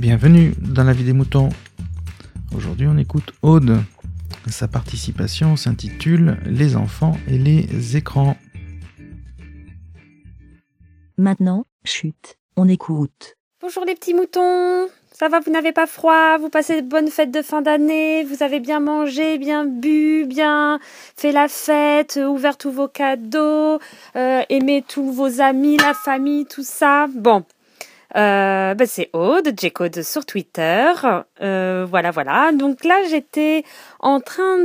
Bienvenue dans La Vie des Moutons. Aujourd'hui, on écoute Aude. Sa participation s'intitule « Les enfants et les écrans ». Maintenant, chut, on écoute. Bonjour les petits moutons, ça va, vous n'avez pas froid, vous passez de bonnes fêtes de fin d'année, vous avez bien mangé, bien bu, bien fait la fête, ouvert tous vos cadeaux, aimé tous vos amis, la famille, tout ça. Bon, c'est Aude, Jécode sur Twitter, voilà. Donc là, j'étais en train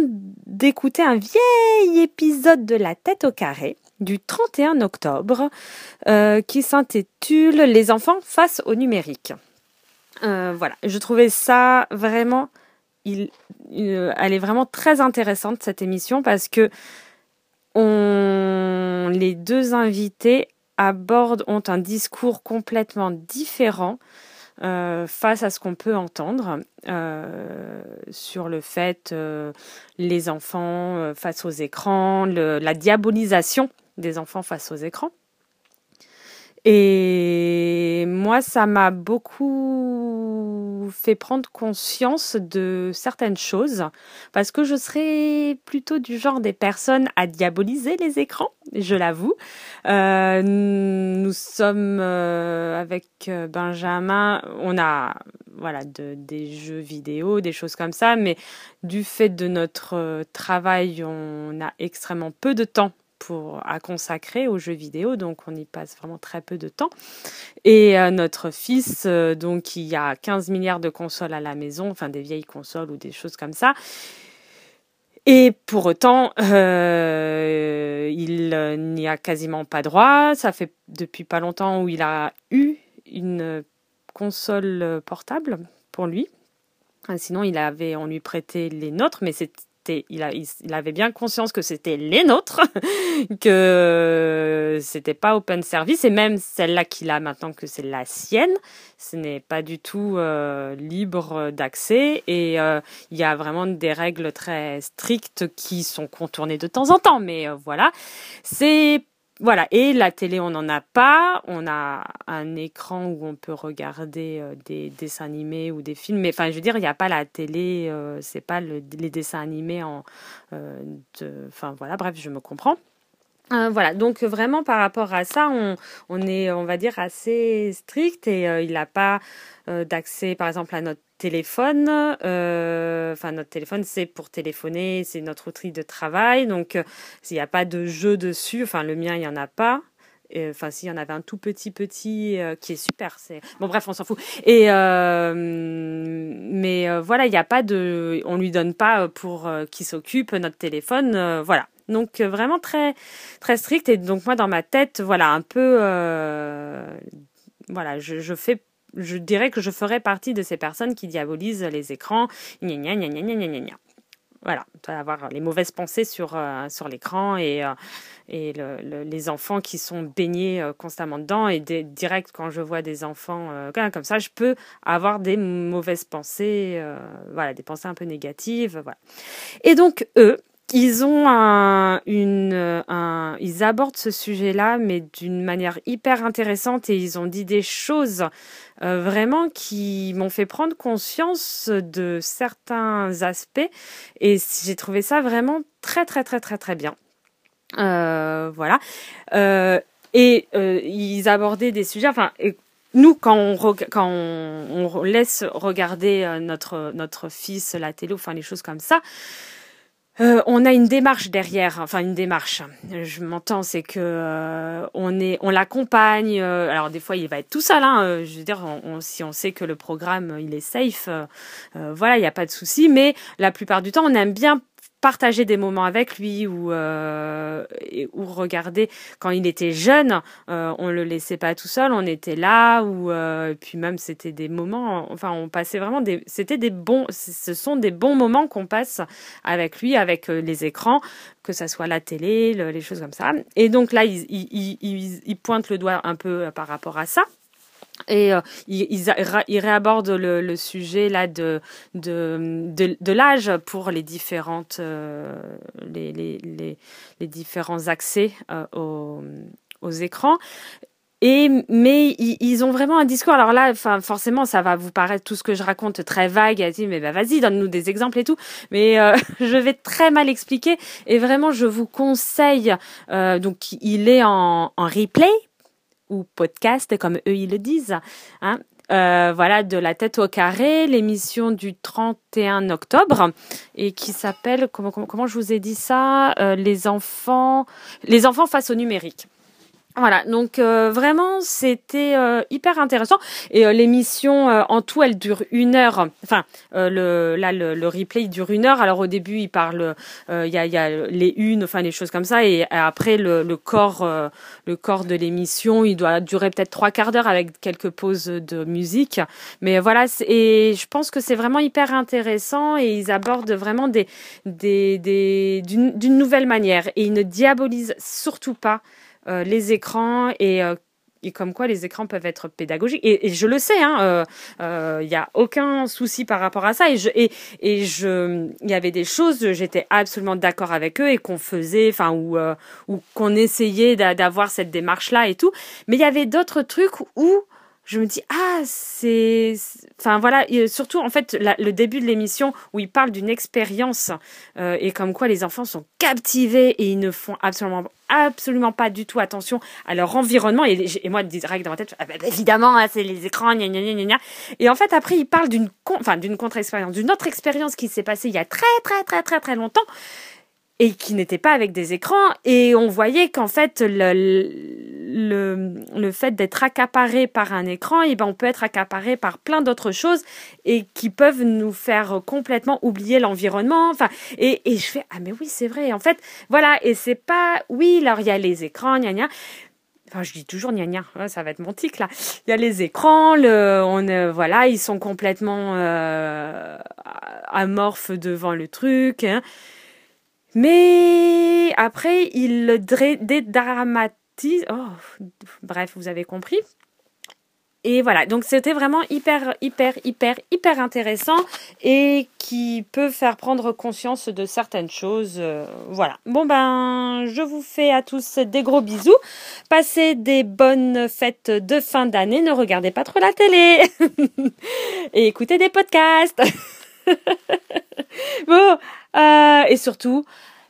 d'écouter un vieil épisode de La Tête au Carré du 31 octobre qui s'intitule « Les enfants face au numérique ». Je trouvais ça vraiment, elle est vraiment très intéressante cette émission parce que les deux invités ont un discours complètement différent face à ce qu'on peut entendre sur le fait les enfants face aux écrans, la diabolisation des enfants face aux écrans. Et moi, ça m'a beaucoup fait prendre conscience de certaines choses, parce que je serais plutôt du genre des personnes à diaboliser les écrans, je l'avoue. Nous sommes avec Benjamin, on a des jeux vidéo, des choses comme ça, mais du fait de notre travail, on a extrêmement peu de temps à consacrer aux jeux vidéo, donc on y passe vraiment très peu de temps. Et notre fils, donc il y a 15 milliards de consoles à la maison, enfin des vieilles consoles ou des choses comme ça. Et pour autant, il n'y a quasiment pas droit. Ça fait depuis pas longtemps où il a eu une console portable pour lui. Sinon, on lui prêtait les nôtres, mais c'est il avait bien conscience que c'était les nôtres, que c'était pas open service, et même celle-là qu'il a maintenant, que c'est la sienne, ce n'est pas du tout libre d'accès, et il y a vraiment des règles très strictes qui sont contournées de temps en temps, mais et la télé, on n'en a pas. On a un écran où on peut regarder des dessins animés ou des films. Mais il n'y a pas la télé, c'est pas les dessins animés je me comprends. Donc vraiment par rapport à ça, on est, on va dire, assez strict, et il n'a pas d'accès, par exemple, à notre téléphone. Notre téléphone, c'est pour téléphoner, c'est notre outil de travail, donc s'il n'y a pas de jeu dessus, le mien, il n'y en a pas. S'il y en avait un tout petit qui est super, c'est bon, bref, on s'en fout. Et il n'y a pas de, on lui donne pas pour qu'il s'occupe notre téléphone, Donc vraiment très très strict. Et donc moi, dans ma tête, je dirais que je ferais partie de ces personnes qui diabolisent les écrans. Gna gna gna gna gna gna. Voilà, tu vas avoir les mauvaises pensées sur l'écran, et les enfants qui sont baignés constamment dedans. Et direct, quand je vois des enfants comme ça, je peux avoir des mauvaises pensées, des pensées un peu négatives. Voilà. Et donc, eux, ils abordent ce sujet-là, mais d'une manière hyper intéressante, et ils ont dit des choses vraiment qui m'ont fait prendre conscience de certains aspects, et j'ai trouvé ça vraiment très très très très très bien. Ils abordaient des sujets, nous, quand on laisse regarder notre fils la télé, les choses comme ça, on a une démarche derrière, je m'entends, c'est que on l'accompagne, alors des fois il va être tout seul, si on sait que le programme il est safe, il n'y a pas de souci, mais la plupart du temps on aime bien partager des moments avec lui, ou regarder. Quand il était jeune, on le laissait pas tout seul, on était là, et puis même c'était des moments, on passait vraiment ce sont des bons moments qu'on passe avec lui, avec les écrans, que ça soit la télé, les choses comme ça. Et donc là, il pointe le doigt un peu par rapport à ça. Et il réaborde le sujet là de l'âge pour les différents accès aux écrans. Mais ils ont vraiment un discours. Alors là, forcément, ça va vous paraître tout ce que je raconte très vague. Elle dit, mais bah, vas-y, donne-nous des exemples et tout. Mais je vais très mal expliquer. Et vraiment, je vous conseille... donc, il est en replay ou podcast, comme eux, ils le disent. Hein. Voilà, de La Tête au Carré, l'émission du 31 octobre, et qui s'appelle, comment je vous ai dit ça, les enfants face au numérique. Voilà, donc vraiment, c'était hyper intéressant. Et l'émission, en tout, elle dure 1 heure. Enfin, le replay, il dure 1 heure. Alors, au début, il parle, il y a les unes, enfin, les choses comme ça. Et après, le corps de l'émission, il doit durer peut-être 3/4 d'heure avec quelques pauses de musique. Mais voilà, et je pense que c'est vraiment hyper intéressant. Et ils abordent vraiment d'une nouvelle manière. Et ils ne diabolisent surtout pas les écrans et comme quoi les écrans peuvent être pédagogiques. Et je le sais, y a aucun souci par rapport à ça. Il y avait des choses, j'étais absolument d'accord avec eux et qu'on faisait, ou qu'on essayait d'avoir cette démarche-là et tout. Mais il y avait d'autres trucs où je me dis, et surtout, en fait, le début de l'émission où il parle d'une expérience et comme quoi les enfants sont captivés et ils ne font absolument pas du tout attention à leur environnement. Et moi, direct dans ma tête, évidemment, hein, c'est les écrans, gna gna gna gna. Et en fait, après, il parle d'une contre-expérience, d'une autre expérience qui s'est passée il y a très, très, très, très, très longtemps. Et qui n'était pas avec des écrans, et on voyait qu'en fait le fait d'être accaparé par un écran, et ben on peut être accaparé par plein d'autres choses et qui peuvent nous faire complètement oublier l'environnement. Et je fais, ah mais oui, c'est vrai. En fait, voilà, et c'est pas, oui, alors il y a les écrans, gna gna. Enfin, je dis toujours gna gna, ça va être mon tic là. Il y a les écrans, voilà, ils sont complètement amorphes devant le truc. Hein. Mais après, il le dédramatise. Bref, vous avez compris. Et voilà, donc c'était vraiment hyper, hyper, hyper, hyper intéressant et qui peut faire prendre conscience de certaines choses. Voilà. Bon ben, je vous fais à tous des gros bisous. Passez des bonnes fêtes de fin d'année. Ne regardez pas trop la télé. Et écoutez des podcasts. Bon, et surtout,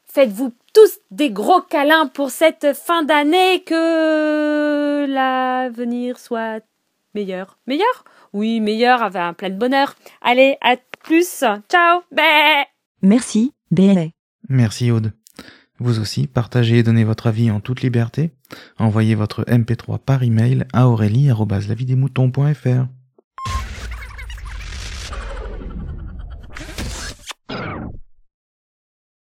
faites-vous tous des gros câlins pour cette fin d'année, que l'avenir soit meilleur. Meilleur ? Oui, meilleur, avec plein de bonheur. Allez, à plus. Ciao. Bye. Merci. Bye. Merci Aude. Vous aussi, partagez et donnez votre avis en toute liberté. Envoyez votre MP3 par email à aurélie@lavidesmoutons.fr.